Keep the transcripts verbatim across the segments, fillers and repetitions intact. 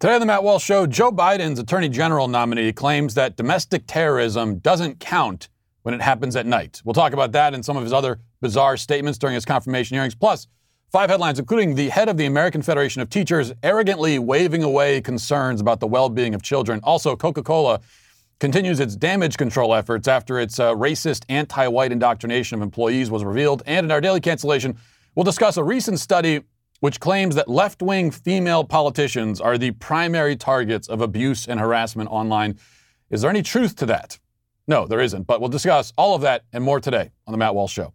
Today on the Matt Walsh Show, Joe Biden's Attorney General nominee claims that domestic terrorism doesn't count when it happens at night. We'll talk about that and some of his other bizarre statements during his confirmation hearings. Plus, five headlines, including the head of the American Federation of Teachers arrogantly waving away concerns about the well-being of children. Also, Coca-Cola continues its damage control efforts after its uh, racist anti-white indoctrination of employees was revealed. And in our daily cancellation, we'll discuss a recent study which claims that left-wing female politicians are the primary targets of abuse and harassment online. Is there any truth to that? No, there isn't, but we'll discuss all of that and more today on The Matt Walsh Show.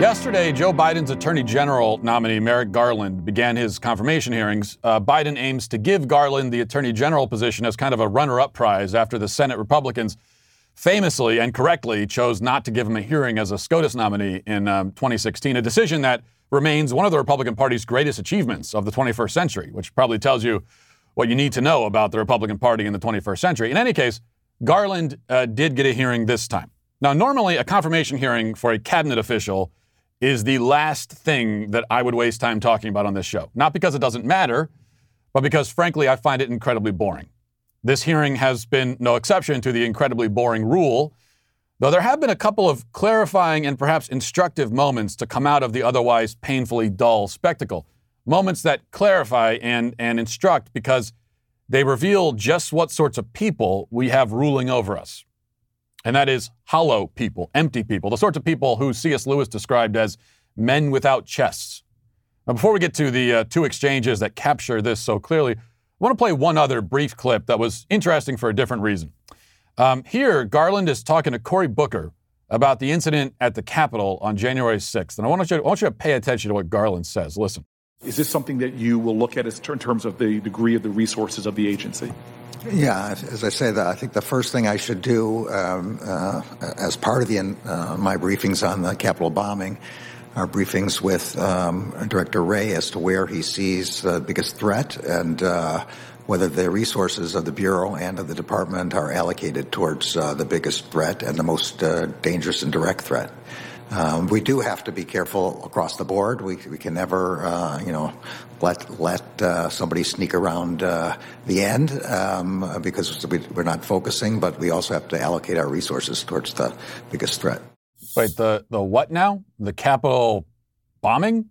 Yesterday, Joe Biden's Attorney General nominee, Merrick Garland, began his confirmation hearings. Uh, Biden aims to give Garland the Attorney General position as kind of a runner-up prize after the Senate Republicans famously and correctly chose not to give him a hearing as a SCOTUS nominee in um, twenty sixteen, a decision that remains one of the Republican Party's greatest achievements of the twenty-first century, which probably tells you what you need to know about the Republican Party in the twenty-first century. In any case, Garland uh, did get a hearing this time. Now, normally a confirmation hearing for a cabinet official is the last thing that I would waste time talking about on this show. Not because it doesn't matter, but because, frankly, I find it incredibly boring. This hearing has been no exception to the incredibly boring rule, though there have been a couple of clarifying and perhaps instructive moments to come out of the otherwise painfully dull spectacle. Moments that clarify and, and instruct because they reveal just what sorts of people we have ruling over us. And that is hollow people, empty people, the sorts of people who C S. Lewis described as men without chests. Now, before we get to the uh, two exchanges that capture this so clearly, I want to play one other brief clip that was interesting for a different reason. Um, here, Garland is talking to Cory Booker about the incident at the Capitol on January sixth. And I want you to, I want you to pay attention to what Garland says. Listen. Is this something that you will look at as t- in terms of the degree of the resources of the agency? Yeah, as I say that, I think the first thing I should do um, uh, as part of the uh, my briefings on the Capitol bombing are briefings with um, Director Wray as to where he sees the biggest threat and uh, whether the resources of the Bureau and of the Department are allocated towards uh, the biggest threat and the most uh, dangerous and direct threat. Um, we do have to be careful across the board. We, we can never, uh, you know, let let uh, somebody sneak around uh, the end um, because we, we're not focusing. But we also have to allocate our resources towards the biggest threat. Wait, the the what now? The Capitol bombing?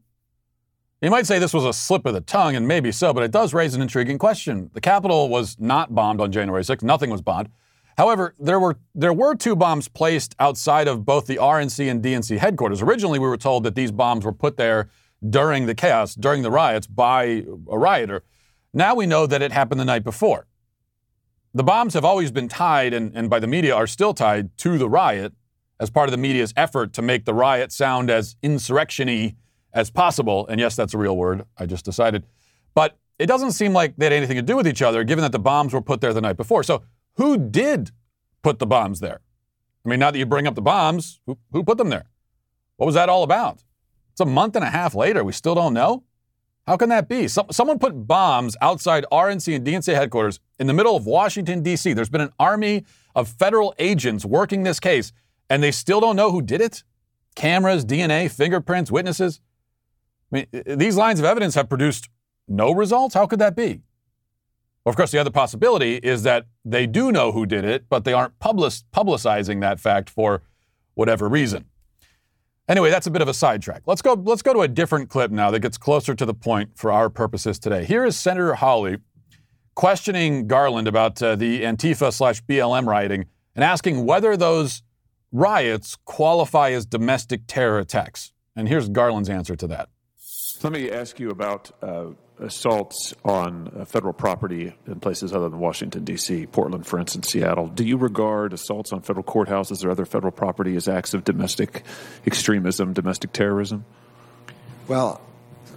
You might say this was a slip of the tongue, and maybe so, but it does raise an intriguing question. The Capitol was not bombed on January sixth. Nothing was bombed. However, there were there were two bombs placed outside of both the R N C and D N C headquarters. Originally, we were told that these bombs were put there during the chaos, during the riots, by a rioter. Now we know that it happened the night before. The bombs have always been tied, and, and by the media are still tied, to the riot as part of the media's effort to make the riot sound as insurrection-y as possible. And yes, that's a real word. I just decided. But it doesn't seem like they had anything to do with each other, given that the bombs were put there the night before. So who did put the bombs there? I mean, now that you bring up the bombs, who, who put them there? What was that all about? It's a month and a half later. We still don't know. How can that be? Some, someone put bombs outside R N C and D N C headquarters in the middle of Washington, D C. There's been an army of federal agents working this case, and they still don't know who did it? Cameras, D N A, fingerprints, witnesses. I mean, these lines of evidence have produced no results. How could that be? Well, of course, the other possibility is that they do know who did it, but they aren't public- publicizing that fact for whatever reason. Anyway, that's a bit of a sidetrack. Let's go, let's go to a different clip now that gets closer to the point for our purposes today. Here is Senator Hawley questioning Garland about uh, the Antifa slash B L M rioting and asking whether those riots qualify as domestic terror attacks. And here's Garland's answer to that. Let me ask you about uh, assaults on uh, federal property in places other than Washington, D C, Portland, for instance, Seattle. Do you regard assaults on federal courthouses or other federal property as acts of domestic extremism, domestic terrorism? Well,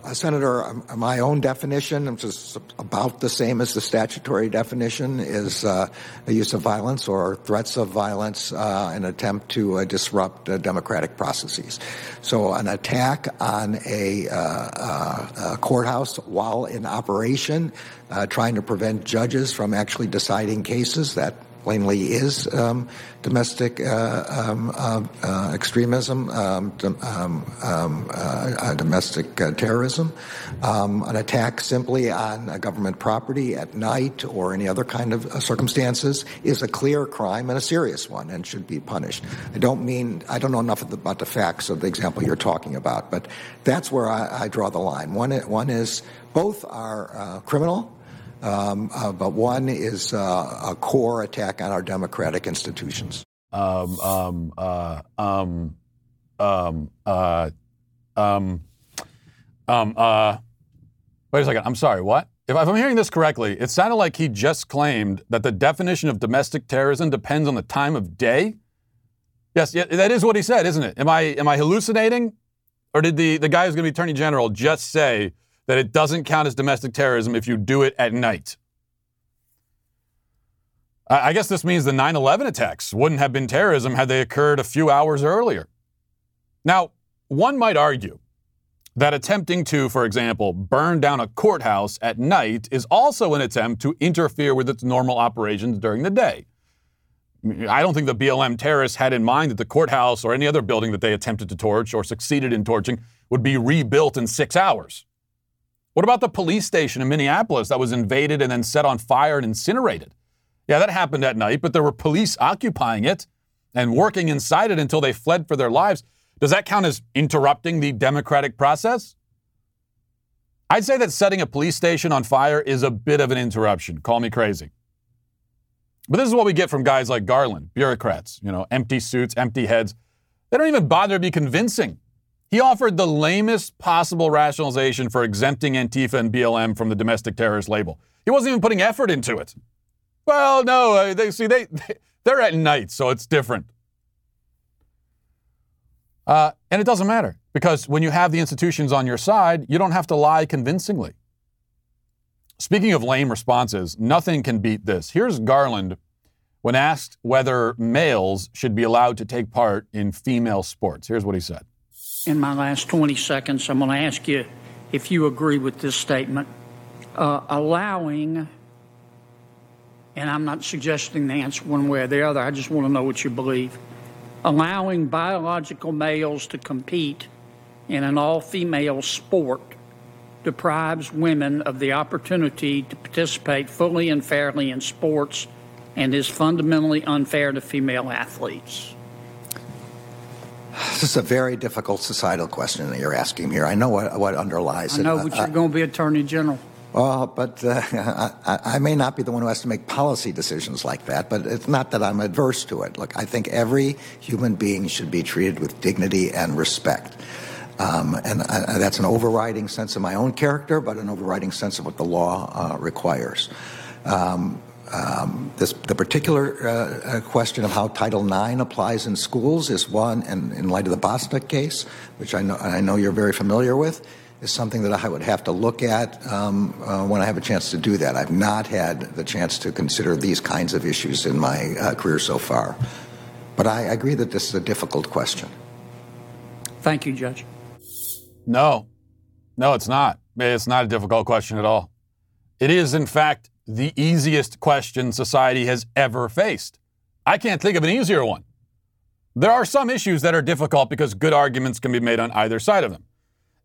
uh, Senator, um, my own definition, which is about the same as the statutory definition, is uh, the use of violence or threats of violence uh, in an attempt to uh, disrupt uh, democratic processes. So an attack on a, uh, uh, a courthouse while in operation, uh, trying to prevent judges from actually deciding cases, that plainly is um, domestic uh, um, uh, uh, extremism, um, um, um, uh, uh, domestic uh, terrorism, um, an attack simply on a government property at night or any other kind of uh, circumstances is a clear crime and a serious one and should be punished. I don't mean, I don't know enough about the facts of the example you're talking about, but that's where I, I draw the line. One, one is both are uh, criminal. Um, uh, but one is uh, a core attack on our democratic institutions. Um, um, uh, um, um, uh, um, um, uh, wait a second. I'm sorry. What? If I'm hearing this correctly, it sounded like he just claimed that the definition of domestic terrorism depends on the time of day. Yes, yeah, that is what he said, isn't it? Am I am I hallucinating, or did the the guy who's going to be attorney general just say that it doesn't count as domestic terrorism if you do it at night? I guess this means the nine eleven attacks wouldn't have been terrorism had they occurred a few hours earlier. Now, one might argue that attempting to, for example, burn down a courthouse at night is also an attempt to interfere with its normal operations during the day. I don't think the B L M terrorists had in mind that the courthouse or any other building that they attempted to torch or succeeded in torching would be rebuilt in six hours. What about the police station in Minneapolis that was invaded and then set on fire and incinerated? Yeah, that happened at night, but there were police occupying it and working inside it until they fled for their lives. Does that count as interrupting the democratic process? I'd say that setting a police station on fire is a bit of an interruption. Call me crazy. But this is what we get from guys like Garland, bureaucrats, you know, empty suits, empty heads. They don't even bother to be convincing. He offered the lamest possible rationalization for exempting Antifa and B L M from the domestic terrorist label. He wasn't even putting effort into it. Well, no, they see, they, they're at night, so it's different. Uh, and it doesn't matter, because when you have the institutions on your side, you don't have to lie convincingly. Speaking of lame responses, nothing can beat this. Here's Garland when asked whether males should be allowed to take part in female sports. Here's what he said. In my last twenty seconds, I'm going to ask you if you agree with this statement. Uh, allowing, and I'm not suggesting the answer one way or the other, I just want to know what you believe, allowing biological males to compete in an all-female sport deprives women of the opportunity to participate fully and fairly in sports and is fundamentally unfair to female athletes. This is a very difficult societal question that you're asking here. I know what, what underlies it. I know, it. but uh, you're going to be Attorney General. Well, but uh, I, I may not be the one who has to make policy decisions like that, but it's not that I'm adverse to it. Look, I think every human being should be treated with dignity and respect. Um, and I, that's an overriding sense of my own character, but an overriding sense of what the law uh, requires. Um Um, this, the particular uh, question of how Title nine applies in schools is one, and in light of the Bostock case, which I know, I know you're very familiar with, is something that I would have to look at um, uh, when I have a chance to do that. I've not had the chance to consider these kinds of issues in my uh, career so far. But I agree that this is a difficult question. Thank you, Judge. No. No, it's not. It's not a difficult question at all. It is, in fact, the easiest question society has ever faced. I can't think of an easier one. There are some issues that are difficult because good arguments can be made on either side of them.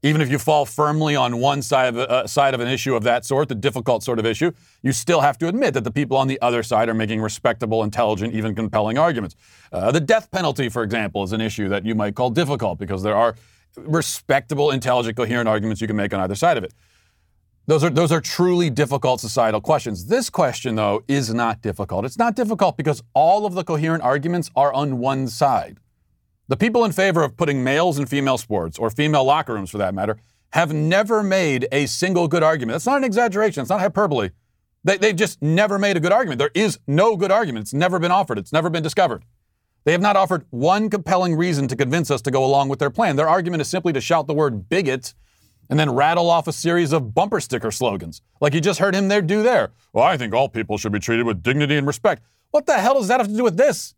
Even if you fall firmly on one side of, uh, side of an issue of that sort, the difficult sort of issue, you still have to admit that the people on the other side are making respectable, intelligent, even compelling arguments. Uh, the death penalty, for example, is an issue that you might call difficult because there are respectable, intelligent, coherent arguments you can make on either side of it. Those are those are truly difficult societal questions. This question, though, is not difficult. It's not difficult because all of the coherent arguments are on one side. The people in favor of putting males in female sports, or female locker rooms for that matter, have never made a single good argument. That's not an exaggeration. It's not hyperbole. They, they've just never made a good argument. There is no good argument. It's never been offered. It's never been discovered. They have not offered one compelling reason to convince us to go along with their plan. Their argument is simply to shout the word bigot and then rattle off a series of bumper sticker slogans, like you just heard him there do there. Well, I think all people should be treated with dignity and respect. What the hell does that have to do with this?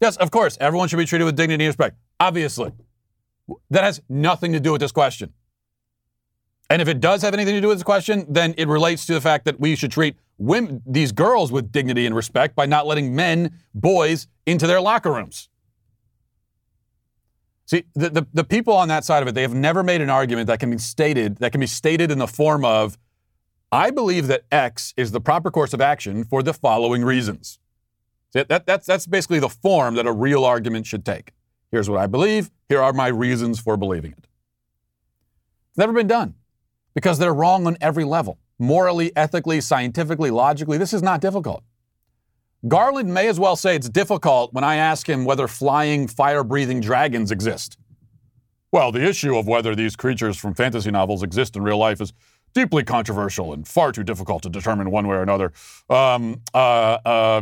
Yes, of course, everyone should be treated with dignity and respect. Obviously. That has nothing to do with this question. And if it does have anything to do with this question, then it relates to the fact that we should treat women, these girls, with dignity and respect by not letting men, boys, into their locker rooms. See, the, the, the people on that side of it, they have never made an argument that can be stated, that can be stated in the form of, I believe that X is the proper course of action for the following reasons. See, that, that's, that's basically the form that a real argument should take. Here's what I believe. Here are my reasons for believing it. It's never been done because they're wrong on every level. Morally, ethically, scientifically, logically, this is not difficult. Garland may as well say it's difficult when I ask him whether flying, fire-breathing dragons exist. Well, the issue of whether these creatures from fantasy novels exist in real life is deeply controversial and far too difficult to determine one way or another. Um, uh, uh,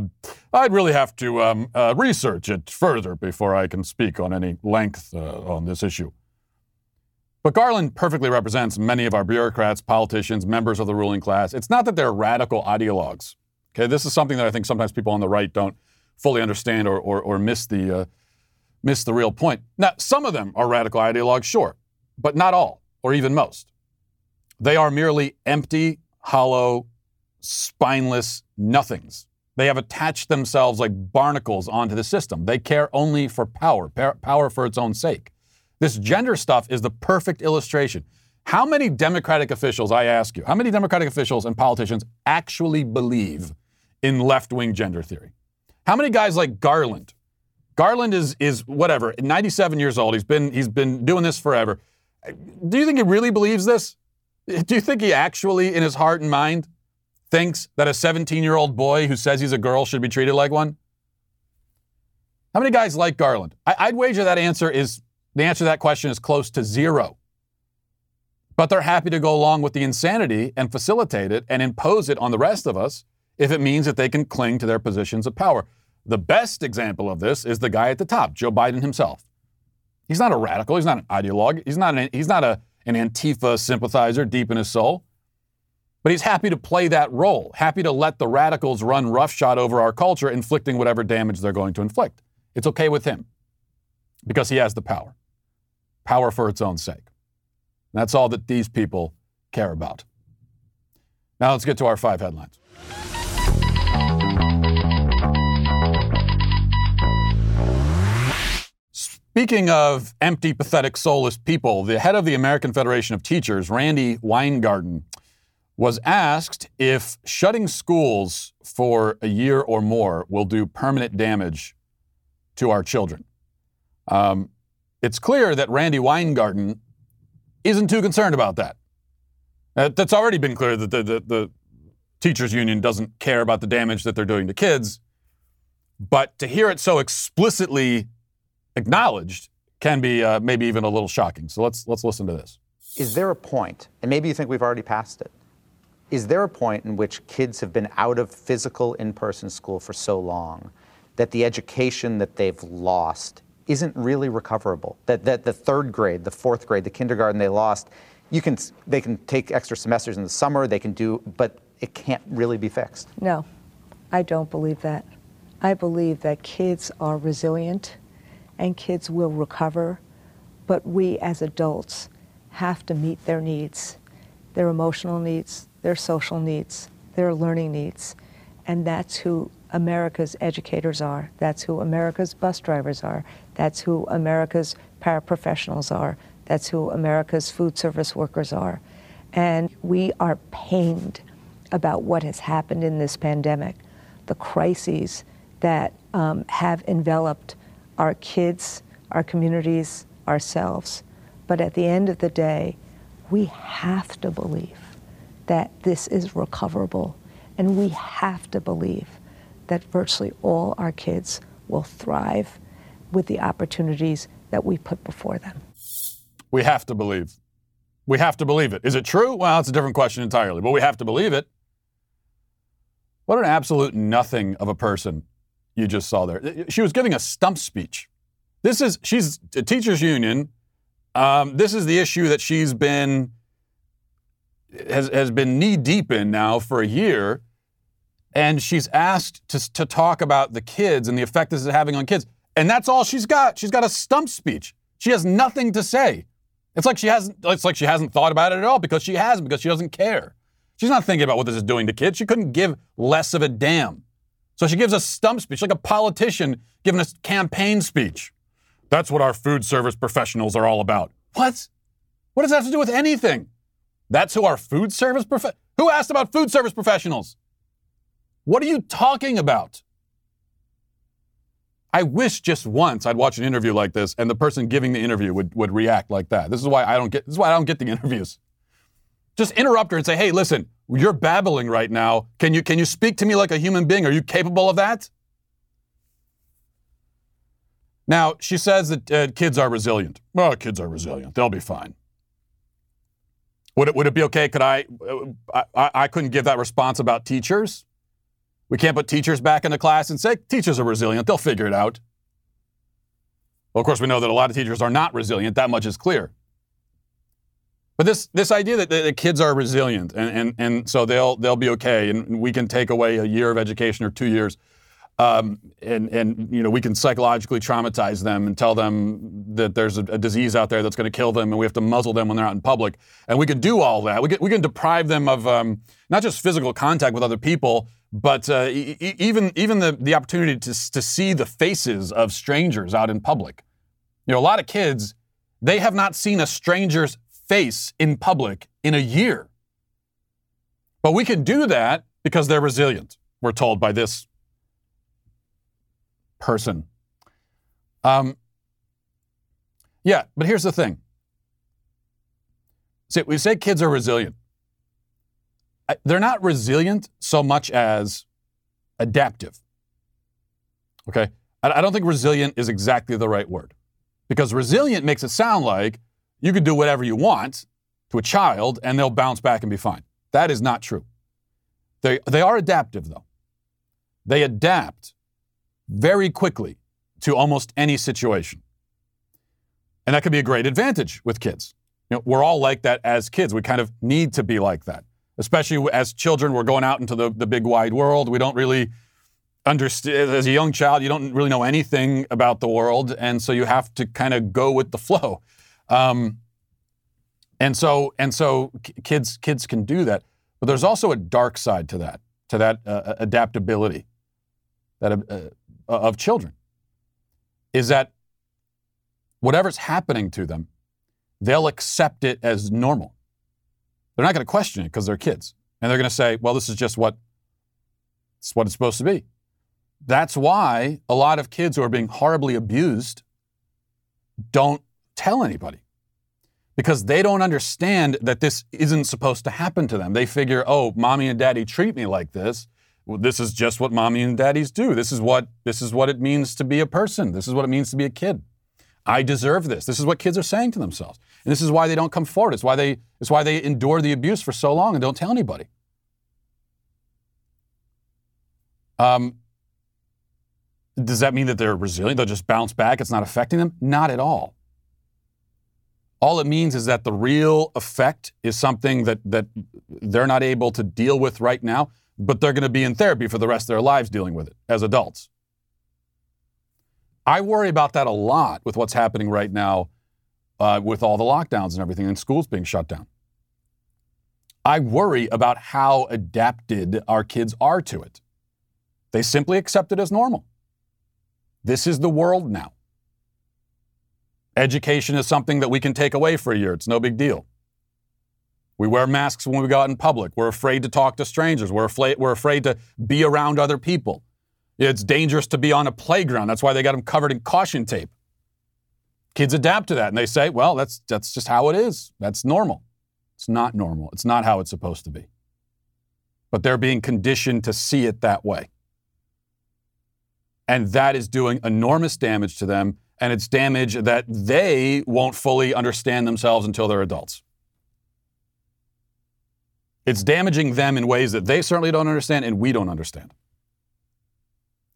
I'd really have to um, uh, research it further before I can speak on any length uh, on this issue. But Garland perfectly represents many of our bureaucrats, politicians, members of the ruling class. It's not that they're radical ideologues. Okay, this is something that I think sometimes people on the right don't fully understand or or, or miss the uh, miss the real point. Now, some of them are radical ideologues, sure, but not all, or even most. They are merely empty, hollow, spineless nothings. They have attached themselves like barnacles onto the system. They care only for power, pa- power for its own sake. This gender stuff is the perfect illustration. How many Democratic officials, I ask you, how many Democratic officials and politicians actually believe in left-wing gender theory? How many guys like Garland? Garland is is whatever, ninety-seven years old. He's been he's been doing this forever. Do you think he really believes this? Do you think he actually, in his heart and mind, thinks that a seventeen-year-old boy who says he's a girl should be treated like one? How many guys like Garland? I, I'd wager that answer is the answer to that question is close to zero. But they're happy to go along with the insanity and facilitate it and impose it on the rest of us if it means that they can cling to their positions of power. The best example of this is the guy at the top, Joe Biden himself. He's not a radical. He's not an ideologue. He's not an, he's not a, an Antifa sympathizer deep in his soul. But he's happy to play that role, happy to let the radicals run roughshod over our culture, inflicting whatever damage they're going to inflict. It's okay with him because he has the power. Power for its own sake. That's all that these people care about. Now let's get to our five headlines. Speaking of empty, pathetic, soulless people, the head of the American Federation of Teachers, Randy Weingarten, was asked if shutting schools for a year or more will do permanent damage to our children. Um, it's clear that Randy Weingarten isn't too concerned about that. Uh, that's already been clear that the, the, the teachers union doesn't care about the damage that they're doing to kids. But to hear it so explicitly acknowledged can be uh, maybe even a little shocking. So let's let's listen to this. Is there a point, and maybe you think we've already passed it, is there a point in which kids have been out of physical in-person school for so long that the education that they've lost isn't really recoverable? That that the third grade, the fourth grade, the kindergarten they lost, you can they can take extra semesters in the summer, they can do, but it can't really be fixed. No, I don't believe that. I believe that kids are resilient and kids will recover, but we as adults have to meet their needs, their emotional needs, their social needs, their learning needs, and that's who America's educators are. That's who America's bus drivers are. That's who America's paraprofessionals are. That's who America's food service workers are. And we are pained about what has happened in this pandemic, the crises that um, have enveloped our kids, our communities, ourselves. But at the end of the day, we have to believe that this is recoverable, and we have to believe that virtually all our kids will thrive with the opportunities that we put before them. We have to believe. We have to believe it. Is it true? Well, it's a different question entirely, but we have to believe it. What an absolute nothing of a person you just saw there. She was giving a stump speech. This is, she's a teachers union. Um, this is the issue that she's been, has, has been knee deep in now for a year. And she's asked to, to talk about the kids and the effect this is having on kids. And that's all she's got. She's got a stump speech. She has nothing to say It's like she hasn't. It's like she hasn't thought about it at all because she hasn't, because she doesn't care. She's not thinking about what this is doing to kids. She couldn't give less of a damn. So she gives a stump speech, like a politician giving a campaign speech. That's what our food service professionals are all about. What? What does that have to do with anything? That's who our food service prof- Who asked about food service professionals? What are you talking about? I wish just once I'd watch an interview like this and the person giving the interview would, would react like that. This is why I don't get this is why I don't get the interviews. Just interrupt her and say, "Hey, listen, you're babbling right now. Can you can you speak to me like a human being? Are you capable of that?" Now, she says that uh, kids are resilient. Well, kids are resilient. They'll be fine. Would it would it be okay? Could I, I I couldn't give that response about teachers? We can't put teachers back into class and say teachers are resilient. They'll figure it out. Well, of course, we know that a lot of teachers are not resilient. That much is clear. But this this idea that the kids are resilient and and and so they'll they'll be okay, and we can take away a year of education or two years, um, and and you know we can psychologically traumatize them and tell them that there's a, a disease out there that's going to kill them, and we have to muzzle them when they're out in public, and we can do all that. We can, we can deprive them of um, not just physical contact with other people. But uh, e- even even the, the opportunity to, to see the faces of strangers out in public. You know, a lot of kids, they have not seen a stranger's face in public in a year. But we can do that because they're resilient, we're told by this person. Um, yeah, but here's the thing. See, we say kids are resilient. They're not resilient so much as adaptive. Okay? I don't think resilient is exactly the right word, because resilient makes it sound like you can do whatever you want to a child and they'll bounce back and be fine. That is not true. They, they are adaptive, though. They adapt very quickly to almost any situation. And that could be a great advantage with kids. You know, we're all like that as kids. We kind of need to be like that. Especially as children, we're going out into the, the big wide world. We don't really understand, as a young child, you don't really know anything about the world. And so you have to kind of go with the flow. Um, and so and so kids kids can do that. But there's also a dark side to that, to that uh, adaptability that uh, of children, is that whatever's happening to them, they'll accept it as normal. They're not going to question it because they're kids. And they're going to say, well, this is just what it's, what it's supposed to be. That's why a lot of kids who are being horribly abused don't tell anybody, because they don't understand that this isn't supposed to happen to them. They figure, oh, mommy and daddy treat me like this. Well, this is just what mommy and daddies do. This is what this is what it means to be a person. This is what it means to be a kid. I deserve this. This is what kids are saying to themselves. And this is why they don't come forward. It's why they, it's why they endure the abuse for so long and don't tell anybody. Um, does that mean that they're resilient? They'll just bounce back? It's not affecting them? Not at all. All it means is that the real effect is something that, that they're not able to deal with right now, but they're going to be in therapy for the rest of their lives dealing with it as adults. I worry about that a lot with what's happening right now uh, with all the lockdowns and everything and schools being shut down. I worry about how adapted our kids are to it. They simply accept it as normal. This is the world now. Education is something that we can take away for a year. It's no big deal. We wear masks when we go out in public. We're afraid to talk to strangers. We're afraid, we're afraid to be around other people. It's dangerous to be on a playground. That's why they got them covered in caution tape. Kids adapt to that, and they say, well, that's that's just how it is. That's normal. It's not normal. It's not how it's supposed to be. But they're being conditioned to see it that way. And that is doing enormous damage to them, and it's damage that they won't fully understand themselves until they're adults. It's damaging them in ways that they certainly don't understand and we don't understand.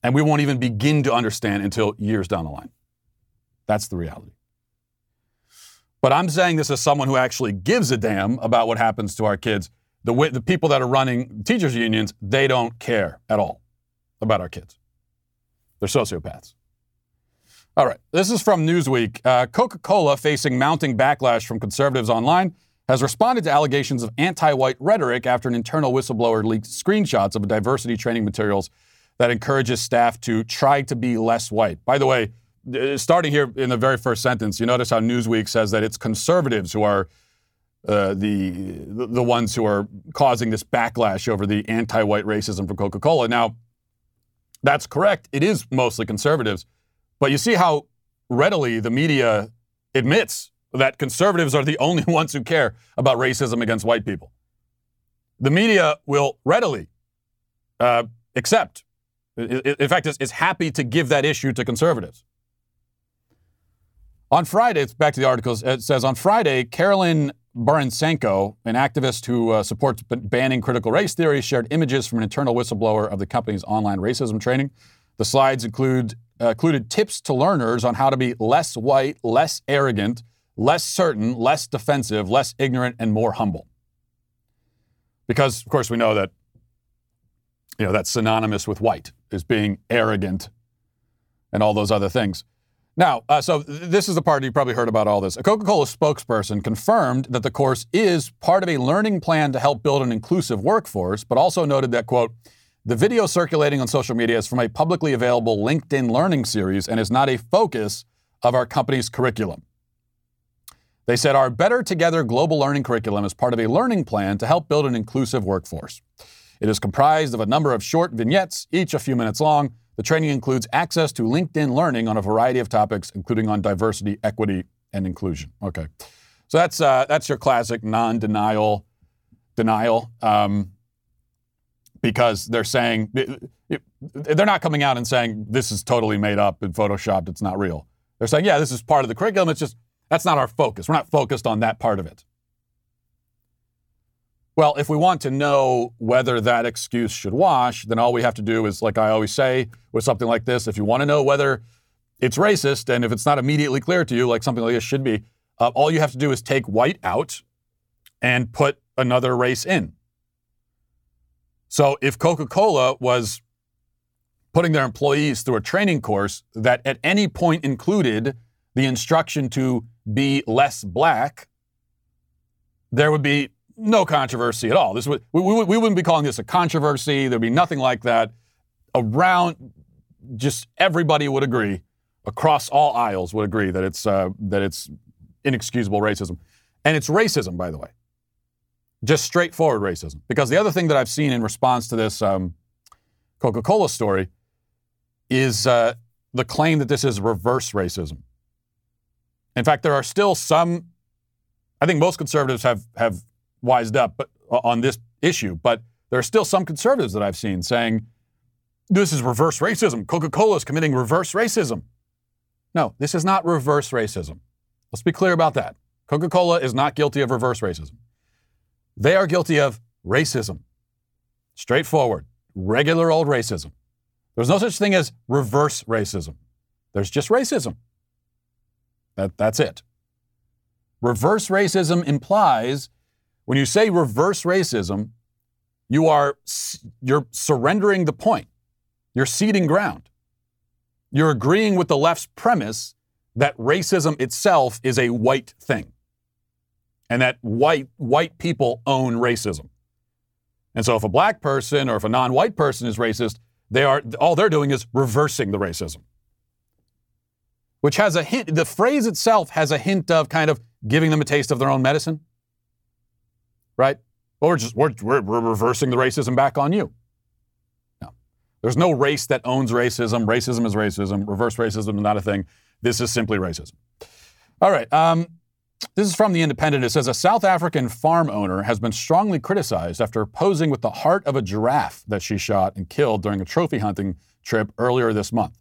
And we won't even begin to understand until years down the line. That's the reality. But I'm saying this as someone who actually gives a damn about what happens to our kids. The way, the people that are running teachers' unions, they don't care at all about our kids. They're sociopaths. All right. This is from Newsweek. Uh, Coca-Cola, facing mounting backlash from conservatives online, has responded to allegations of anti-white rhetoric after an internal whistleblower leaked screenshots of diversity training materials that encourages staff to try to be less white. By the way, starting here in the very first sentence, you notice how Newsweek says that it's conservatives who are uh, the the ones who are causing this backlash over the anti-white racism from Coca-Cola. Now, that's correct. It is mostly conservatives. But you see how readily the media admits that conservatives are the only ones who care about racism against white people. The media will readily uh, accept, in fact, is happy to give that issue to conservatives. On Friday, it's back to the articles, it says, on Friday, Carolyn Baransenko, an activist who uh, supports banning critical race theory, shared images from an internal whistleblower of the company's online racism training. The slides include uh, included tips to learners on how to be less white, less arrogant, less certain, less defensive, less ignorant, and more humble. Because, of course, we know that, you know, that's synonymous with white, is being arrogant and all those other things. Now, uh, so th- this is the part you probably heard about all this. A Coca-Cola spokesperson confirmed that the course is part of a learning plan to help build an inclusive workforce, but also noted that, quote, the video circulating on social media is from a publicly available LinkedIn learning series and is not a focus of our company's curriculum. They said our Better Together global learning curriculum is part of a learning plan to help build an inclusive workforce. It is comprised of a number of short vignettes, each a few minutes long. The training includes access to LinkedIn Learning on a variety of topics, including on diversity, equity, and inclusion. Okay. So that's uh, that's your classic non-denial denial, um, because they're saying, they're not coming out and saying, this is totally made up and photoshopped, it's not real. They're saying, yeah, this is part of the curriculum, it's just, that's not our focus. We're not focused on that part of it. Well, if we want to know whether that excuse should wash, then all we have to do is, like I always say, with something like this, if you want to know whether it's racist, and if it's not immediately clear to you, like something like this should be, uh, all you have to do is take white out and put another race in. So if Coca-Cola was putting their employees through a training course that at any point included the instruction to be less black, there would be no controversy at all. This would, we, we, we wouldn't be calling this a controversy. There'd be nothing like that. Around, just everybody would agree, across all aisles would agree that it's uh, that it's inexcusable racism. And it's racism, by the way. Just straightforward racism. Because the other thing that I've seen in response to this um, Coca-Cola story is uh, the claim that this is reverse racism. In fact, there are still some, I think most conservatives have have wised up but, uh, on this issue, but there are still some conservatives that I've seen saying, this is reverse racism. Coca-Cola is committing reverse racism. No, this is not reverse racism. Let's be clear about that. Coca-Cola is not guilty of reverse racism. They are guilty of racism. Straightforward, regular old racism. There's no such thing as reverse racism. There's just racism. That, that's it. Reverse racism implies, when you say reverse racism, you are, you're surrendering the point. You're ceding ground. You're agreeing with the left's premise that racism itself is a white thing and that white, white people own racism. And so if a black person or if a non-white person is racist, they are, all they're doing is reversing the racism. Which has a hint, the phrase itself has a hint of kind of giving them a taste of their own medicine, right? Or we're just, we're, we're, we're reversing the racism back on you. No, there's no race that owns racism. Racism is racism. Reverse racism is not a thing. This is simply racism. All right. Um, this is from The Independent. It says a South African farm owner has been strongly criticized after posing with the heart of a giraffe that she shot and killed during a trophy hunting trip earlier this month.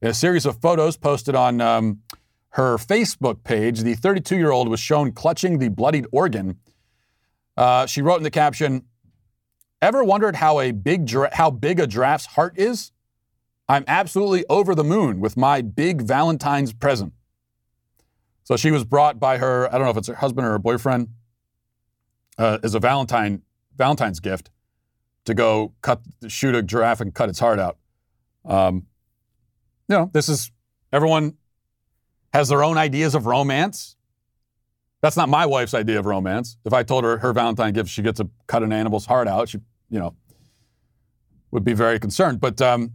In a series of photos posted on um, her Facebook page, the thirty-two-year-old was shown clutching the bloodied organ. Uh, she wrote in the caption, "Ever wondered how a big gir- how big a giraffe's heart is? I'm absolutely over the moon with my big Valentine's present." So she was brought by her, I don't know if it's her husband or her boyfriend, uh, as a Valentine Valentine's gift to go cut shoot a giraffe and cut its heart out. Um, You know, this is everyone has their own ideas of romance. That's not my wife's idea of romance. If I told her her Valentine gift, she gets to cut an animal's heart out, she, you know, would be very concerned. But um,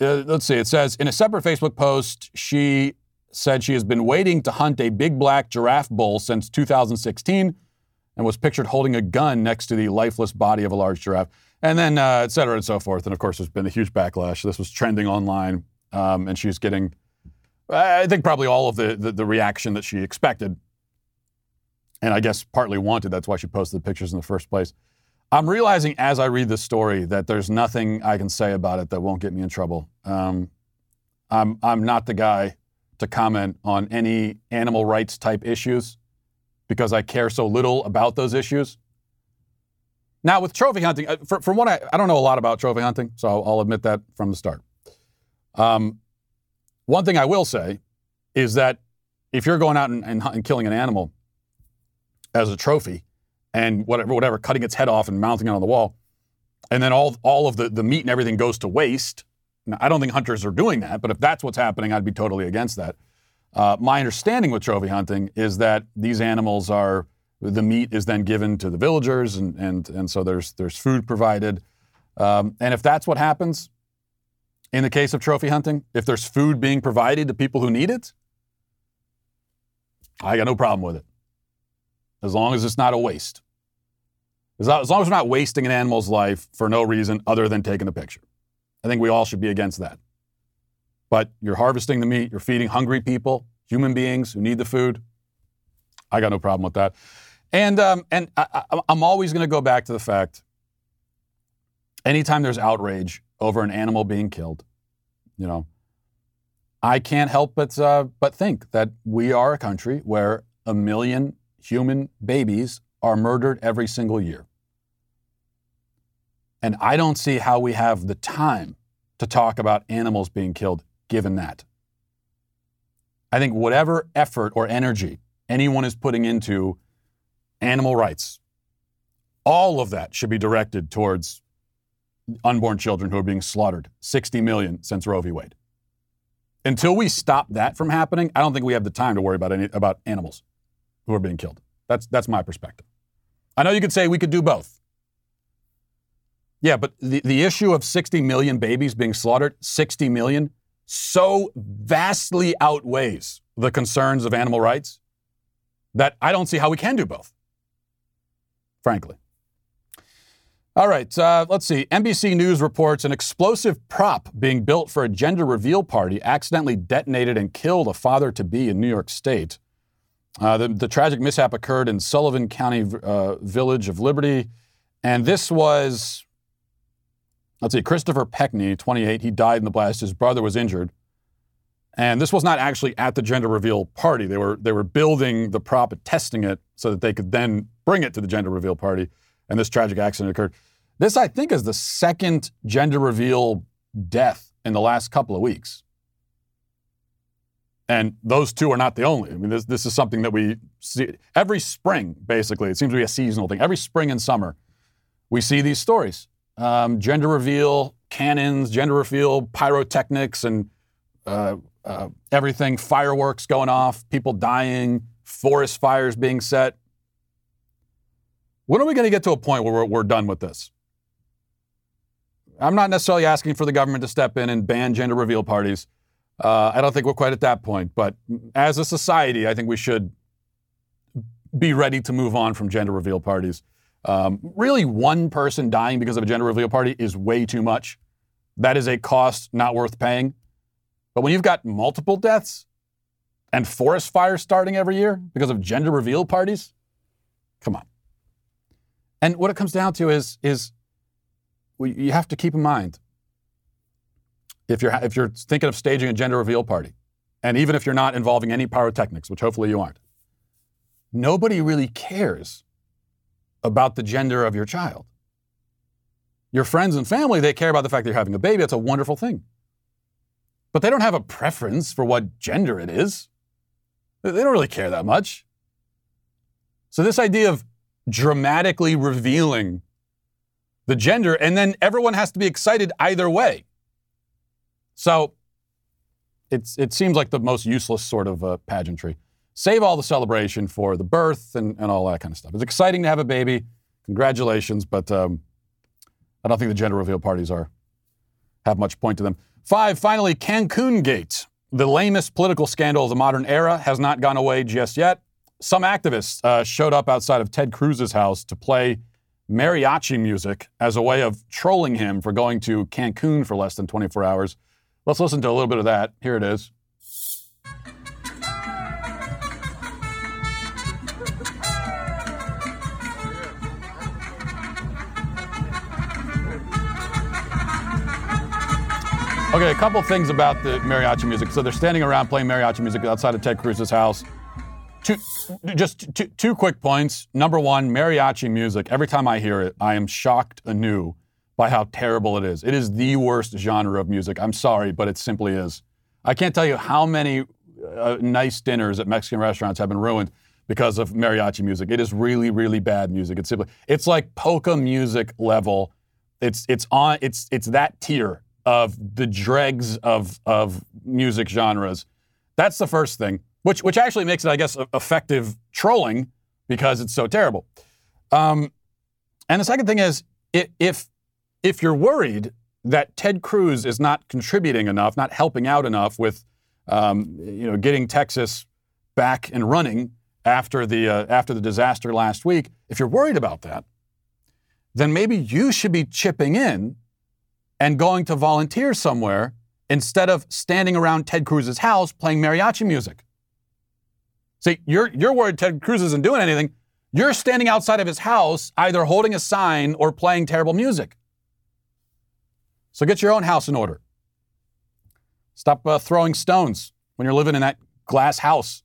uh, let's see. It says, in a separate Facebook post, she said she has been waiting to hunt a big black giraffe bull since two thousand sixteen and was pictured holding a gun next to the lifeless body of a large giraffe. And then uh, et cetera and so forth. And, of course, there's been a huge backlash. This was trending online, um, and she's getting, I think, probably all of the, the, the reaction that she expected. And I guess partly wanted. That's why she posted the pictures in the first place. I'm realizing as I read this story that there's nothing I can say about it that won't get me in trouble. Um, I'm I'm not the guy to comment on any animal rights type issues because I care so little about those issues. Now, with trophy hunting, for, from what I, I don't know a lot about trophy hunting, so I'll, I'll admit that from the start. Um, one thing I will say is that if you're going out and, and, and killing an animal as a trophy and whatever, whatever, cutting its head off and mounting it on the wall, and then all, all of the, the meat and everything goes to waste, now, I don't think hunters are doing that, but if that's what's happening, I'd be totally against that. Uh, my understanding with trophy hunting is that these animals are, the meat is then given to the villagers, and and and so there's there's food provided. Um, and if that's what happens, in the case of trophy hunting, if there's food being provided to people who need it, I got no problem with it. As long as it's not a waste. As long as we're not wasting an animal's life for no reason other than taking a picture. I think we all should be against that. But you're harvesting the meat, you're feeding hungry people, human beings who need the food. I got no problem with that. And um, and I, I, I'm always going to go back to the fact, anytime there's outrage over an animal being killed, you know, I can't help but, uh, but think that we are a country where a million human babies are murdered every single year. And I don't see how we have the time to talk about animals being killed, given that. I think whatever effort or energy anyone is putting into animal rights, all of that should be directed towards unborn children who are being slaughtered, sixty million since Roe v. Wade. Until we stop that from happening, I don't think we have the time to worry about any about animals who are being killed. That's that's my perspective. I know you could say we could do both. Yeah, but the, the issue of sixty million babies being slaughtered, sixty million, so vastly outweighs the concerns of animal rights that I don't see how we can do both, frankly. All right, uh, let's see. N B C News reports an explosive prop being built for a gender reveal party accidentally detonated and killed a father-to-be in New York State. Uh, the, the tragic mishap occurred in Sullivan County, uh, Village of Liberty. And this was, let's see, Christopher Peckney, twenty-eight. He died in the blast. His brother was injured. And this was not actually at the gender reveal party. They were they were building the prop and testing it so that they could then bring it to the gender reveal party. And this tragic accident occurred. This, I think, is the second gender reveal death in the last couple of weeks. And those two are not the only. I mean, this this is something that we see every spring, basically. It seems to be a seasonal thing. Every spring and summer, we see these stories. Um, gender reveal cannons, gender reveal pyrotechnics, and Uh, Uh, everything, fireworks going off, people dying, forest fires being set. When are we going to get to a point where we're, we're done with this? I'm not necessarily asking for the government to step in and ban gender reveal parties. Uh, I don't think we're quite at that point. But as a society, I think we should be ready to move on from gender reveal parties. Um, really, one person dying because of a gender reveal party is way too much. That is a cost not worth paying. But when you've got multiple deaths and forest fires starting every year because of gender reveal parties, come on. And what it comes down to is, is well, you have to keep in mind, if you're, if you're thinking of staging a gender reveal party, and even if you're not involving any pyrotechnics, which hopefully you aren't, nobody really cares about the gender of your child. Your friends and family, they care about the fact that you're having a baby. That's a wonderful thing. But they don't have a preference for what gender it is. They don't really care that much. So this idea of dramatically revealing the gender, and then everyone has to be excited either way. So it's, it seems like the most useless sort of uh, pageantry. Save all the celebration for the birth and, and all that kind of stuff. It's exciting to have a baby. Congratulations, but um, I don't think the gender reveal parties are have much point to them. Five, finally, Cancun Gate. The lamest political scandal of the modern era has not gone away just yet. Some activists uh, showed up outside of Ted Cruz's house to play mariachi music as a way of trolling him for going to Cancun for less than twenty-four hours. Let's listen to a little bit of that. Here it is. Okay, a couple things about the mariachi music. So they're standing around playing mariachi music outside of Ted Cruz's house. Two, just two, two quick points. Number one, mariachi music. Every time I hear it, I am shocked anew by how terrible it is. It is the worst genre of music. I'm sorry, but it simply is. I can't tell you how many uh, nice dinners at Mexican restaurants have been ruined because of mariachi music. It is really, really bad music. It's simply, it's like polka music level. It's it's on it's it's that tier of the dregs of, of music genres. That's the first thing, which which actually makes it, I guess, effective trolling because it's so terrible. Um, and the second thing is, if, if you're worried that Ted Cruz is not contributing enough, not helping out enough with um, you know, getting Texas back and running after the, uh, after the disaster last week, if you're worried about that, then maybe you should be chipping in and going to volunteer somewhere instead of standing around Ted Cruz's house playing mariachi music. See, you're, you're worried Ted Cruz isn't doing anything. You're standing outside of his house, either holding a sign or playing terrible music. So get your own house in order. Stop uh, throwing stones when you're living in that glass house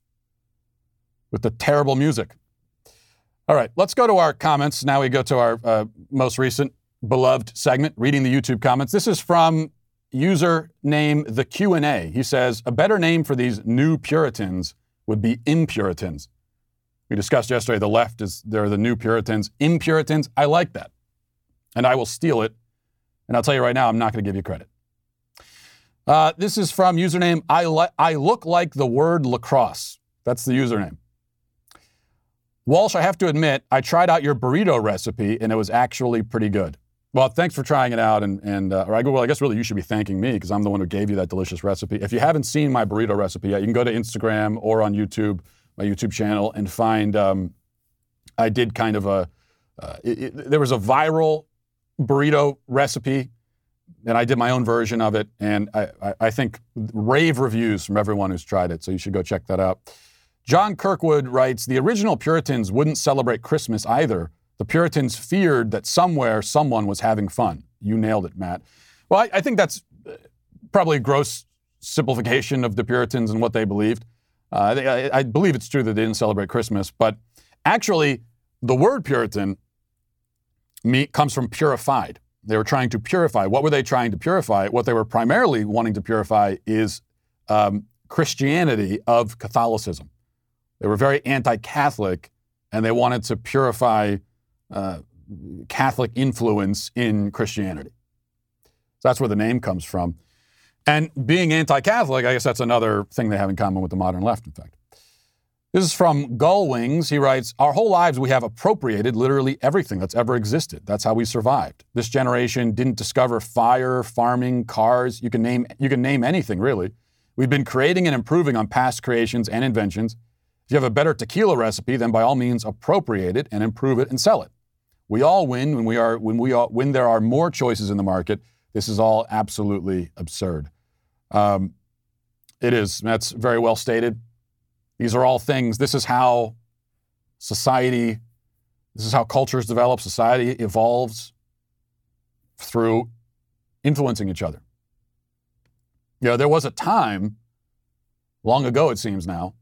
with the terrible music. All right, let's go to our comments. Now we go to our uh, most recent beloved segment, reading the YouTube comments. This is from user name the Q and A. He says, a better name for these new Puritans would be Impuritans. We discussed yesterday, the left is, they're the new Puritans. Impuritans, I like that. And I will steal it. And I'll tell you right now, I'm not going to give you credit. Uh, this is from username, I, li- I look like the word lacrosse. That's the username. Walsh, I have to admit, I tried out your burrito recipe and it was actually pretty good. Well, thanks for trying it out, and, and uh, or I go, well, I guess really you should be thanking me because I'm the one who gave you that delicious recipe. If you haven't seen my burrito recipe yet, you can go to Instagram or on YouTube, my YouTube channel, and find, um, I did kind of a, uh, it, it, there was a viral burrito recipe, and I did my own version of it, and I, I, I think rave reviews from everyone who's tried it, so you should go check that out. John Kirkwood writes, the original Puritans wouldn't celebrate Christmas either. The Puritans feared that somewhere someone was having fun. You nailed it, Matt. Well, I, I think that's probably a gross simplification of the Puritans and what they believed. Uh, they, I, I believe it's true that they didn't celebrate Christmas, but actually the word Puritan me, comes from purified. They were trying to purify. What were they trying to purify? What they were primarily wanting to purify is um, Christianity of Catholicism. They were very anti-Catholic, and they wanted to purify Uh, Catholic influence in Christianity. So that's where the name comes from. And being anti-Catholic, I guess that's another thing they have in common with the modern left, in fact. This is from Gull Wings. He writes, our whole lives we have appropriated literally everything that's ever existed. That's how we survived. This generation didn't discover fire, farming, cars. You can name, you can name anything, really. We've been creating and improving on past creations and inventions. If you have a better tequila recipe, then by all means appropriate it and improve it and sell it. We all win when we are when we are, when there are more choices in the market. This is all absolutely absurd. Um, it is. That's very well stated. These are all things. This is how society, this is how cultures develop. Society evolves through influencing each other. You know, there was a time, long ago it seems now,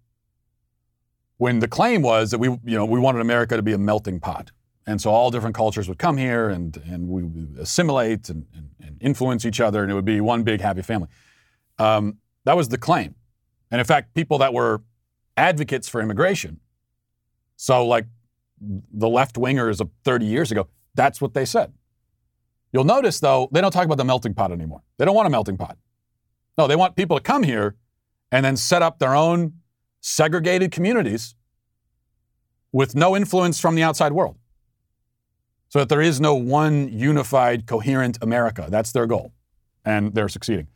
when the claim was that we, you know, we wanted America to be a melting pot. And so all different cultures would come here and, and we would assimilate and, and, and influence each other, and it would be one big happy family. Um, that was the claim. And in fact, people that were advocates for immigration, so like the left-wingers of thirty years ago, that's what they said. You'll notice, though, they don't talk about the melting pot anymore. They don't want a melting pot. No, they want people to come here and then set up their own segregated communities with no influence from the outside world, so that there is no one unified, coherent America. That's their goal, and they're succeeding.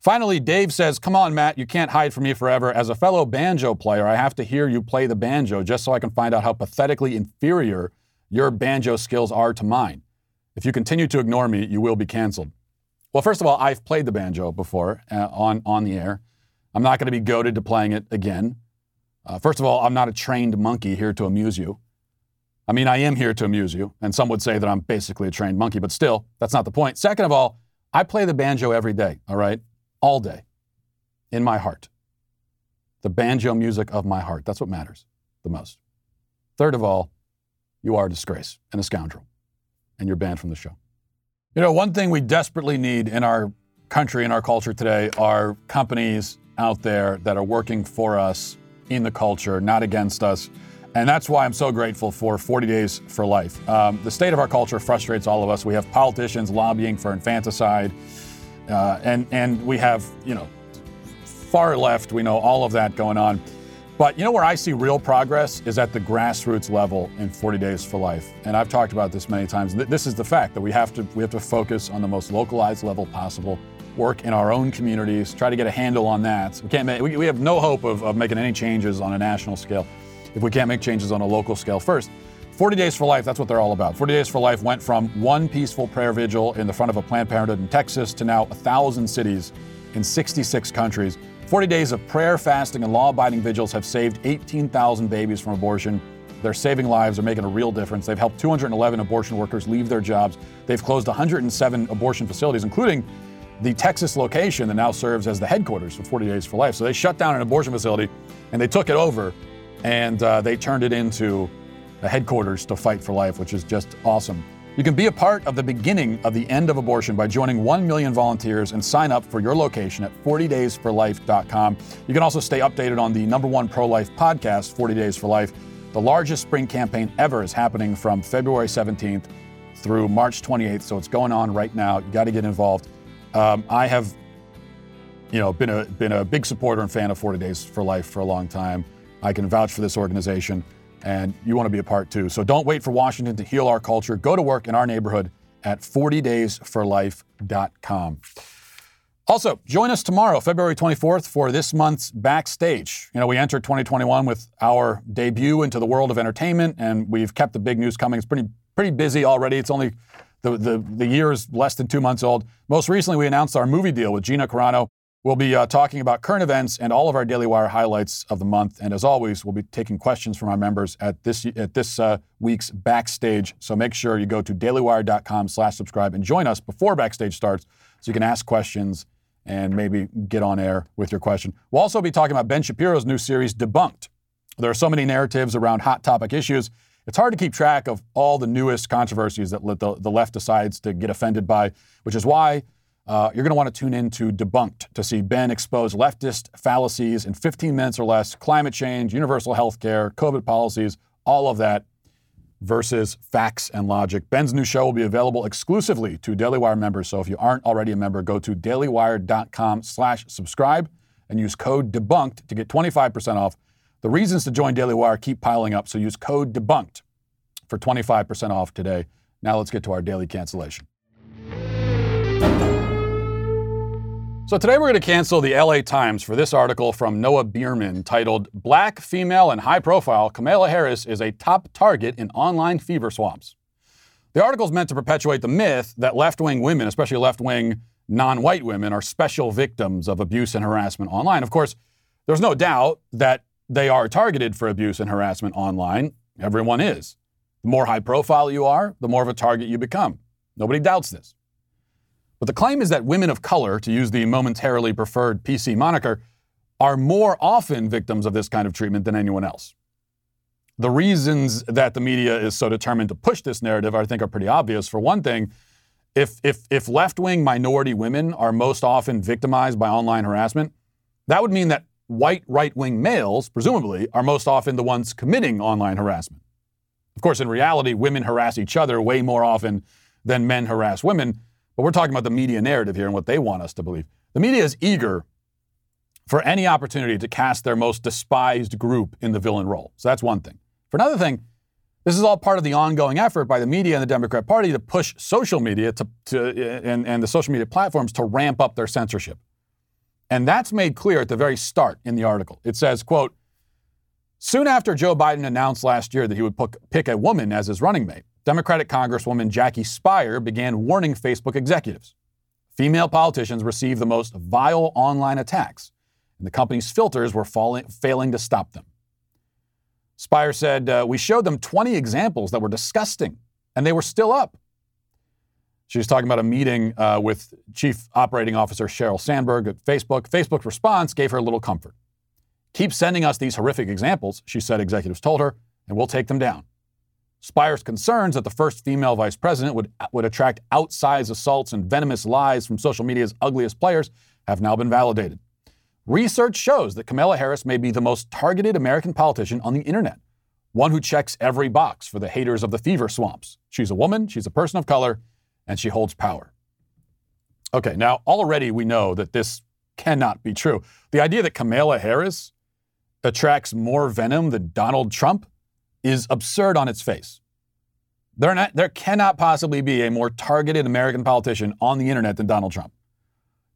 Finally, Dave says, come on, Matt, you can't hide from me forever. As a fellow banjo player, I have to hear you play the banjo just so I can find out how pathetically inferior your banjo skills are to mine. If you continue to ignore me, you will be canceled. Well, first of all, I've played the banjo before uh, on, on the air. I'm not going to be goaded to playing it again. Uh, first of all, I'm not a trained monkey here to amuse you. I mean, I am here to amuse you, and some would say that I'm basically a trained monkey, but still, that's not the point. Second of all, I play the banjo every day, all right? All day, in my heart. The banjo music of my heart. That's what matters the most. Third of all, you are a disgrace and a scoundrel, and you're banned from the show. You know, one thing we desperately need in our country, in our culture today, are companies out there that are working for us in the culture, not against us. And that's why I'm so grateful for forty days for life. Um, the state of our culture frustrates all of us. We have politicians lobbying for infanticide. Uh, and, and we have, you know, far left, we know all of that going on. But you know where I see real progress is at the grassroots level in forty days for life. And I've talked about this many times. This is the fact that we have to, we have to focus on the most localized level possible, work in our own communities, try to get a handle on that. We can't make, we, we have no hope of, of making any changes on a national scale if we can't make changes on a local scale first. forty days for life, that's what they're all about. forty days for life went from one peaceful prayer vigil in the front of a Planned Parenthood in Texas to now one thousand cities in sixty-six countries. forty days of prayer, fasting, and law-abiding vigils have saved eighteen thousand babies from abortion. They're saving lives. They're making a real difference. They've helped two hundred eleven abortion workers leave their jobs. They've closed one hundred seven abortion facilities, including the Texas location that now serves as the headquarters for forty days for life. So they shut down an abortion facility, and they took it over, and uh, they turned it into the headquarters to fight for life, which is just awesome. You can be a part of the beginning of the end of abortion by joining one million volunteers and sign up for your location at forty days for life dot com. You can also stay updated on the number one pro-life podcast, forty days for life. The largest spring campaign ever is happening from February seventeenth through March twenty-eighth. So it's going on right now. You got to get involved. Um, I have, you know, been a, been a big supporter and fan of forty days for life for a long time. I can vouch for this organization. And you want to be a part too. So don't wait for Washington to heal our culture. Go to work in our neighborhood at forty days for life dot com. Also, join us tomorrow, February twenty-fourth, for this month's Backstage. You know, we entered twenty twenty-one with our debut into the world of entertainment, and we've kept the big news coming. It's pretty pretty busy already. It's only, the, the, the year is less than two months old. Most recently, we announced our movie deal with Gina Carano. We'll be uh, talking about current events and all of our Daily Wire highlights of the month. And as always, we'll be taking questions from our members at this at this uh, week's Backstage. So make sure you go to daily wire dot com slash subscribe and join us before Backstage starts so you can ask questions and maybe get on air with your question. We'll also be talking about Ben Shapiro's new series, Debunked. There are so many narratives around hot topic issues. It's hard to keep track of all the newest controversies that the, the left decides to get offended by, which is why Uh, you're going to want to tune in to Debunked to see Ben expose leftist fallacies in fifteen minutes or less, climate change, universal health care, COVID policies, all of that versus facts and logic. Ben's new show will be available exclusively to Daily Wire members. So if you aren't already a member, go to daily wire dot com slash subscribe and use code DEBUNKED to get twenty-five percent off. The reasons to join Daily Wire keep piling up. So use code DEBUNKED for twenty-five percent off today. Now let's get to our daily cancellation. So today we're going to cancel the L A Times for this article from Noah Bierman titled Black, Female, and High Profile, Kamala Harris is a Top Target in Online Fever Swamps. The article is meant to perpetuate the myth that left-wing women, especially left-wing non-white women, are special victims of abuse and harassment online. Of course, there's no doubt that they are targeted for abuse and harassment online. Everyone is. The more high profile you are, the more of a target you become. Nobody doubts this. But the claim is that women of color, to use the momentarily preferred P C moniker, are more often victims of this kind of treatment than anyone else. The reasons that the media is so determined to push this narrative, I think, are pretty obvious. For one thing, if, if, if left-wing minority women are most often victimized by online harassment, that would mean that white right-wing males, presumably, are most often the ones committing online harassment. Of course, in reality, women harass each other way more often than men harass women. But we're talking about the media narrative here and what they want us to believe. The media is eager for any opportunity to cast their most despised group in the villain role. So that's one thing. For another thing, this is all part of the ongoing effort by the media and the Democrat Party to push social media to, to and, and the social media platforms to ramp up their censorship. And that's made clear at the very start in the article. It says, quote, soon after Joe Biden announced last year that he would pick a woman as his running mate, Democratic Congresswoman Jackie Speier began warning Facebook executives. Female politicians receive the most vile online attacks, and the company's filters were falling, failing to stop them. Speier said, uh, we showed them twenty examples that were disgusting, and they were still up. She was talking about a meeting uh, with Chief Operating Officer Sheryl Sandberg at Facebook. Facebook's response gave her little comfort. Keep sending us these horrific examples, she said executives told her, and we'll take them down. Speier's concerns that the first female vice president would, would attract outsized assaults and venomous lies from social media's ugliest players have now been validated. Research shows that Kamala Harris may be the most targeted American politician on the internet, one who checks every box for the haters of the fever swamps. She's a woman, she's a person of color, and she holds power. Okay, now already we know that this cannot be true. The idea that Kamala Harris attracts more venom than Donald Trump is absurd on its face. There, not, there cannot possibly be a more targeted American politician on the internet than Donald Trump.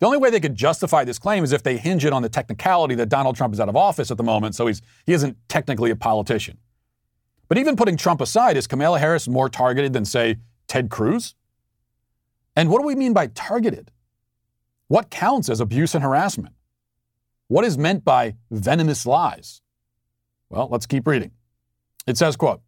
The only way they could justify this claim is if they hinge it on the technicality that Donald Trump is out of office at the moment, so he's he isn't technically a politician. But even putting Trump aside, is Kamala Harris more targeted than, say, Ted Cruz? And what do we mean by targeted? What counts as abuse and harassment? What is meant by venomous lies? Well, let's keep reading. It says, quote,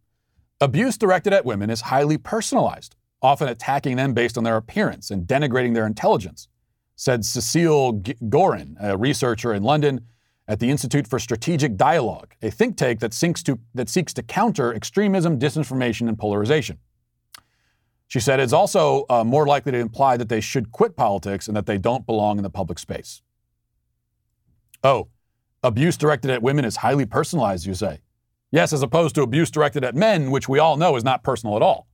abuse directed at women is highly personalized, often attacking them based on their appearance and denigrating their intelligence, said Cecile Gorin, a researcher in London at the Institute for Strategic Dialogue, a think tank that seeks to, that seeks to counter extremism, disinformation, and polarization. She said it's also uh, more likely to imply that they should quit politics and that they don't belong in the public space. Oh, abuse directed at women is highly personalized, you say. Yes, as opposed to abuse directed at men, which we all know is not personal at all.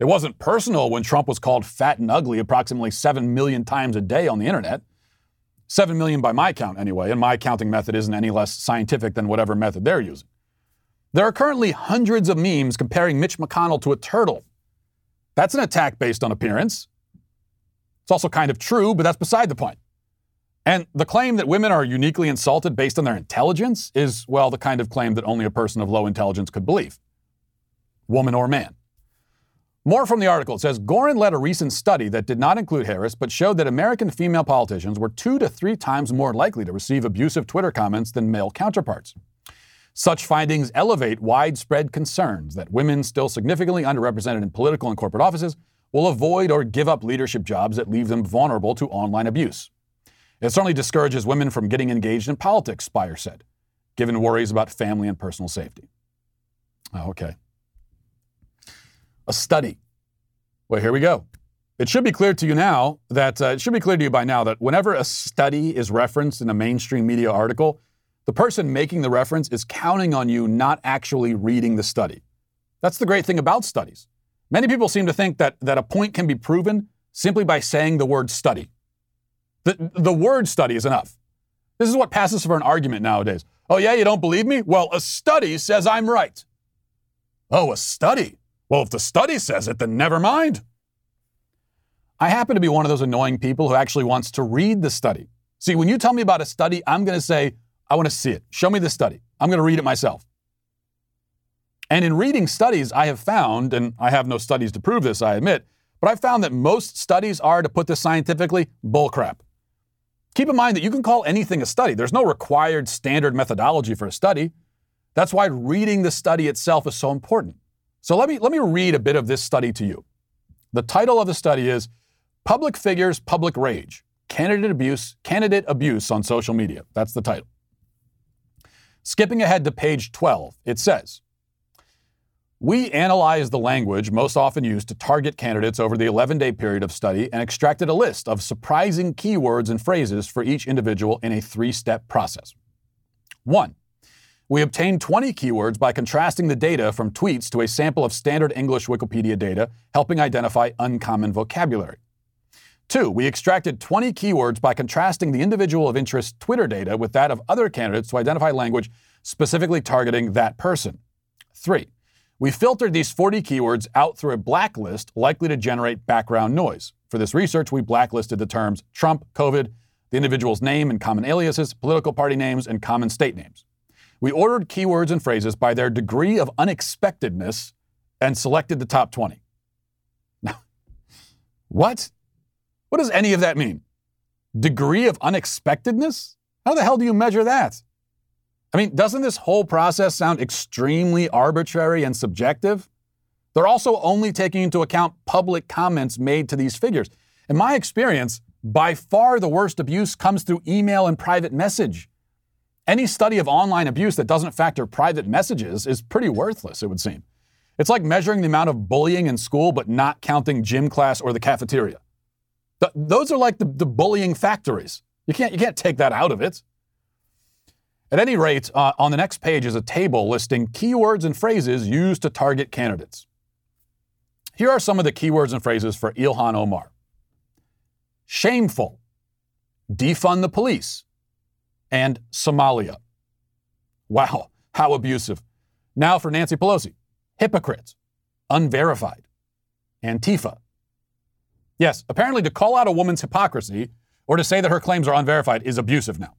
It wasn't personal when Trump was called fat and ugly approximately seven million times a day on the internet. seven million by my count anyway, and my counting method isn't any less scientific than whatever method they're using. There are currently hundreds of memes comparing Mitch McConnell to a turtle. That's an attack based on appearance. It's also kind of true, but that's beside the point. And the claim that women are uniquely insulted based on their intelligence is, well, the kind of claim that only a person of low intelligence could believe, woman or man. More from the article. It says, Gorin led a recent study that did not include Harris, but showed that American female politicians were two to three times more likely to receive abusive Twitter comments than male counterparts. Such findings elevate widespread concerns that women still significantly underrepresented in political and corporate offices will avoid or give up leadership jobs that leave them vulnerable to online abuse. It certainly discourages women from getting engaged in politics, Speier said, given worries about family and personal safety. Oh, okay. A study. Well, here we go. It should be clear to you now that, uh, it should be clear to you by now that whenever a study is referenced in a mainstream media article, the person making the reference is counting on you not actually reading the study. That's the great thing about studies. Many people seem to think that, that a point can be proven simply by saying the word study. The, the word study is enough. This is what passes for an argument nowadays. Oh yeah, you don't believe me? Well, a study says I'm right. Oh, a study? Well, if the study says it, then never mind. I happen to be one of those annoying people who actually wants to read the study. See, when you tell me about a study, I'm going to say, I want to see it. Show me the study. I'm going to read it myself. And in reading studies, I have found, and I have no studies to prove this, I admit, but I've found that most studies are, to put this scientifically, bullcrap. Keep in mind that you can call anything a study. There's no required standard methodology for a study. That's why reading the study itself is so important. So let me, let me read a bit of this study to you. The title of the study is Public Figures, Public Rage, Candidate Abuse, Candidate Abuse on Social Media. That's the title. Skipping ahead to page twelve, it says, we analyzed the language most often used to target candidates over the eleven-day period of study and extracted a list of surprising keywords and phrases for each individual in a three-step process. One, we obtained twenty keywords by contrasting the data from tweets to a sample of standard English Wikipedia data, helping identify uncommon vocabulary. Two, we extracted twenty keywords by contrasting the individual of interest Twitter data with that of other candidates to identify language specifically targeting that person. Three, we filtered these forty keywords out through a blacklist likely to generate background noise. For this research, we blacklisted the terms Trump, COVID, the individual's name and common aliases, political party names, and common state names. We ordered keywords and phrases by their degree of unexpectedness and selected the top twenty. Now, what? What does any of that mean? Degree of unexpectedness? How the hell do you measure that? I mean, doesn't this whole process sound extremely arbitrary and subjective? They're also only taking into account public comments made to these figures. In my experience, by far the worst abuse comes through email and private message. Any study of online abuse that doesn't factor private messages is pretty worthless, it would seem. It's like measuring the amount of bullying in school but not counting gym class or the cafeteria. Th- those are like the, the bullying factories. You can't, you can't take that out of it. At any rate, uh, on the next page is a table listing keywords and phrases used to target candidates. Here are some of the keywords and phrases for Ilhan Omar. Shameful, defund the police, and Somalia. Wow, how abusive. Now for Nancy Pelosi. Hypocrite, unverified, Antifa. Yes, apparently to call out a woman's hypocrisy or to say that her claims are unverified is abusive now.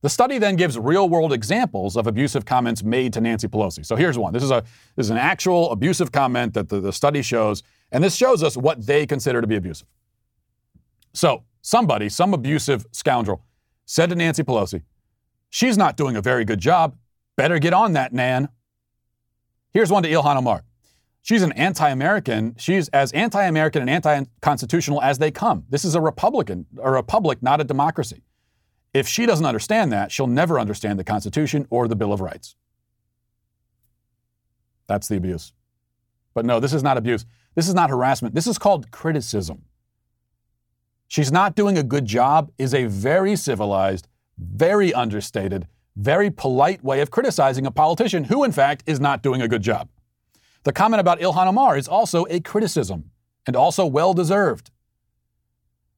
The study then gives real-world examples of abusive comments made to Nancy Pelosi. So here's one. This is a this is an actual abusive comment that the, the study shows, and this shows us what they consider to be abusive. So somebody, some abusive scoundrel, said to Nancy Pelosi, "She's not doing a very good job. Better get on that, Nan." Here's one to Ilhan Omar. She's an anti-American. She's as anti-American and anti-constitutional as they come. This is a Republican, a republic, not a democracy. If she doesn't understand that, she'll never understand the Constitution or the Bill of Rights. That's the abuse. But no, this is not abuse. This is not harassment. This is called criticism. She's not doing a good job is a very civilized, very understated, very polite way of criticizing a politician who, in fact, is not doing a good job. The comment about Ilhan Omar is also a criticism and also well-deserved.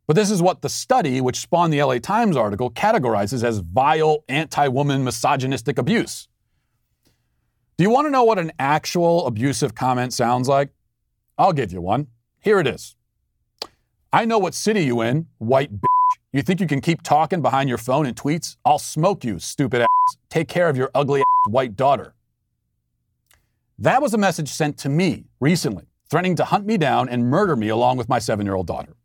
But this is what the study, which spawned the L A Times article, categorizes as vile, anti-woman, misogynistic abuse. Do you want to know what an actual abusive comment sounds like? I'll give you one. Here it is. I know what city you in, white bitch. You think you can keep talking behind your phone and tweets? I'll smoke you, stupid ass. Take care of your ugly ass white daughter. That was a message sent to me recently, threatening to hunt me down and murder me along with my seven-year-old daughter.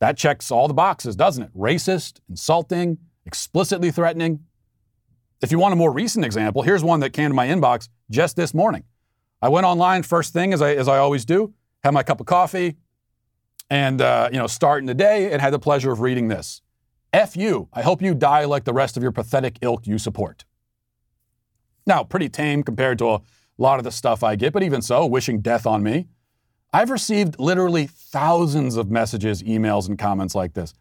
That checks all the boxes, doesn't it? Racist, insulting, explicitly threatening. If you want a more recent example, here's one that came to my inbox just this morning. I went online first thing, as I, as I always do, had my cup of coffee, And, uh, you know, starting today, and had the pleasure of reading this. F you. I hope you die like the rest of your pathetic ilk you support. Now, pretty tame compared to a lot of the stuff I get, but even so, wishing death on me. I've received literally thousands of messages, emails, and comments like this.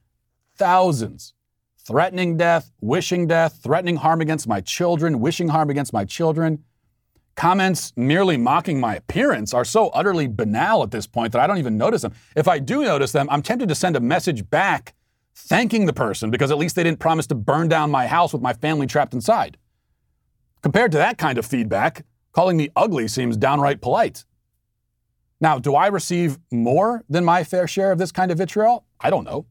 Thousands. Threatening death, wishing death, threatening harm against my children, wishing harm against my children. Comments merely mocking my appearance are so utterly banal at this point that I don't even notice them. If I do notice them, I'm tempted to send a message back thanking the person because at least they didn't promise to burn down my house with my family trapped inside. Compared to that kind of feedback, calling me ugly seems downright polite. Now, do I receive more than my fair share of this kind of vitriol? I don't know.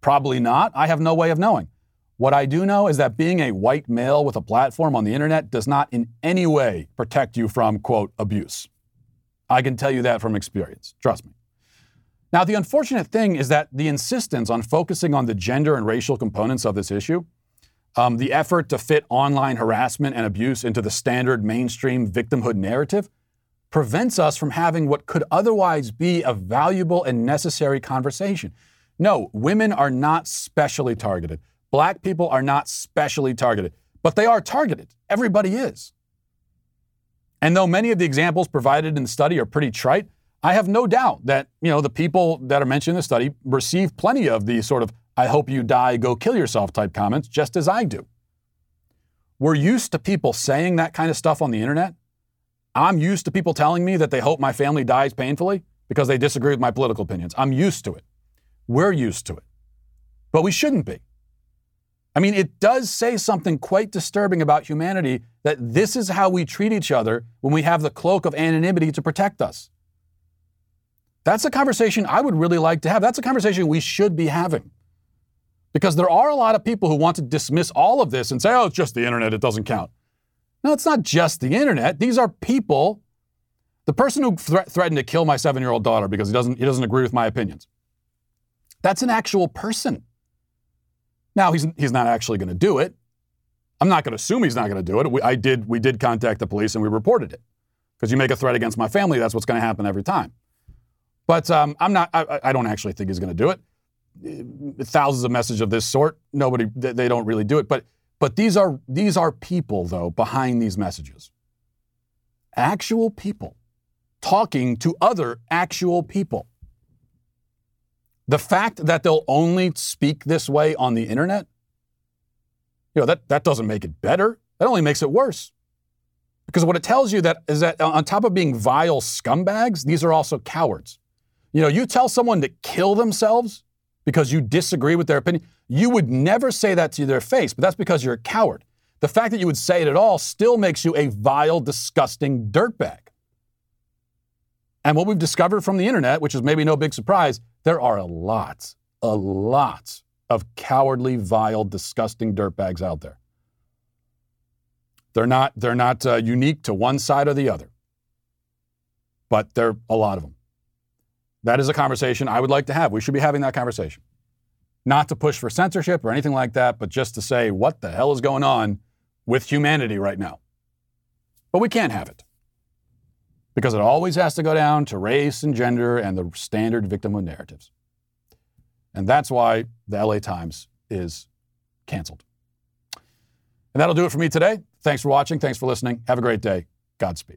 Probably not. I have no way of knowing. What I do know is that being a white male with a platform on the internet does not in any way protect you from, quote, abuse. I can tell you that from experience. Trust me. Now, the unfortunate thing is that the insistence on focusing on the gender and racial components of this issue, um, the effort to fit online harassment and abuse into the standard mainstream victimhood narrative, prevents us from having what could otherwise be a valuable and necessary conversation. No, women are not specially targeted. Black people are not specially targeted, but they are targeted. Everybody is. And though many of the examples provided in the study are pretty trite, I have no doubt that, you know, the people that are mentioned in the study receive plenty of the sort of, I hope you die, go kill yourself type comments, just as I do. We're used to people saying that kind of stuff on the internet. I'm used to people telling me that they hope my family dies painfully. because they disagree with my political opinions. I'm used to it. We're used to it. But we shouldn't be. I mean, it does say something quite disturbing about humanity that this is how we treat each other when we have the cloak of anonymity to protect us. That's a conversation I would really like to have. That's a conversation we should be having. Because there are a lot of people who want to dismiss all of this and say, oh, it's just the internet, it doesn't count. No, it's not just the internet. These are people. The person who thre- threatened to kill my seven-year-old daughter because he doesn't, he doesn't agree with my opinions. That's an actual person. Now, he's he's not actually going to do it. I'm not going to assume he's not going to do it. We, I did, we did contact the police and we reported it. Because you make a threat against my family, that's what's going to happen every time. But um, I'm not, I, I don't actually think he's going to do it. Thousands of messages of this sort, nobody, they don't really do it. But but these are these are people, though, behind these messages. Actual people talking to other actual people. The fact that they'll only speak this way on the internet, you know, that, that doesn't make it better. That only makes it worse. Because what it tells you that is that on top of being vile scumbags, these are also cowards. You know, you tell someone to kill themselves because you disagree with their opinion, you would never say that to their face, but that's because you're a coward. The fact that you would say it at all still makes you a vile, disgusting dirtbag. And what we've discovered from the internet, which is maybe no big surprise, there are a lot, a lot of cowardly, vile, disgusting dirtbags out there. They're not, they're not uh, unique to one side or the other, but there are a lot of them. That is a conversation I would like to have. We should be having that conversation. Not to push for censorship or anything like that, but just to say what the hell is going on with humanity right now. But we can't have it. Because it always has to go down to race and gender and the standard victimhood narratives. And that's why the L A Times is canceled. And that'll do it for me today. Thanks for watching. Thanks for listening. Have a great day. Godspeed.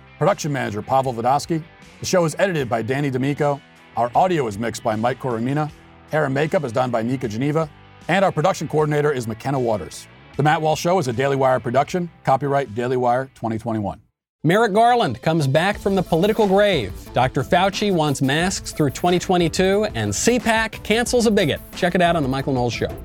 Production manager Pavel Vodosky. The show is edited by Danny D'Amico. Our audio is mixed by Mike Coromina. Hair and makeup is done by Nika Geneva. And our production coordinator is McKenna Waters. The Matt Walsh Show is a Daily Wire production. Copyright Daily Wire twenty twenty-one. Merrick Garland comes back from the political grave. Doctor Fauci wants masks through twenty twenty-two, and C PAC cancels a bigot. Check it out on The Michael Knowles Show.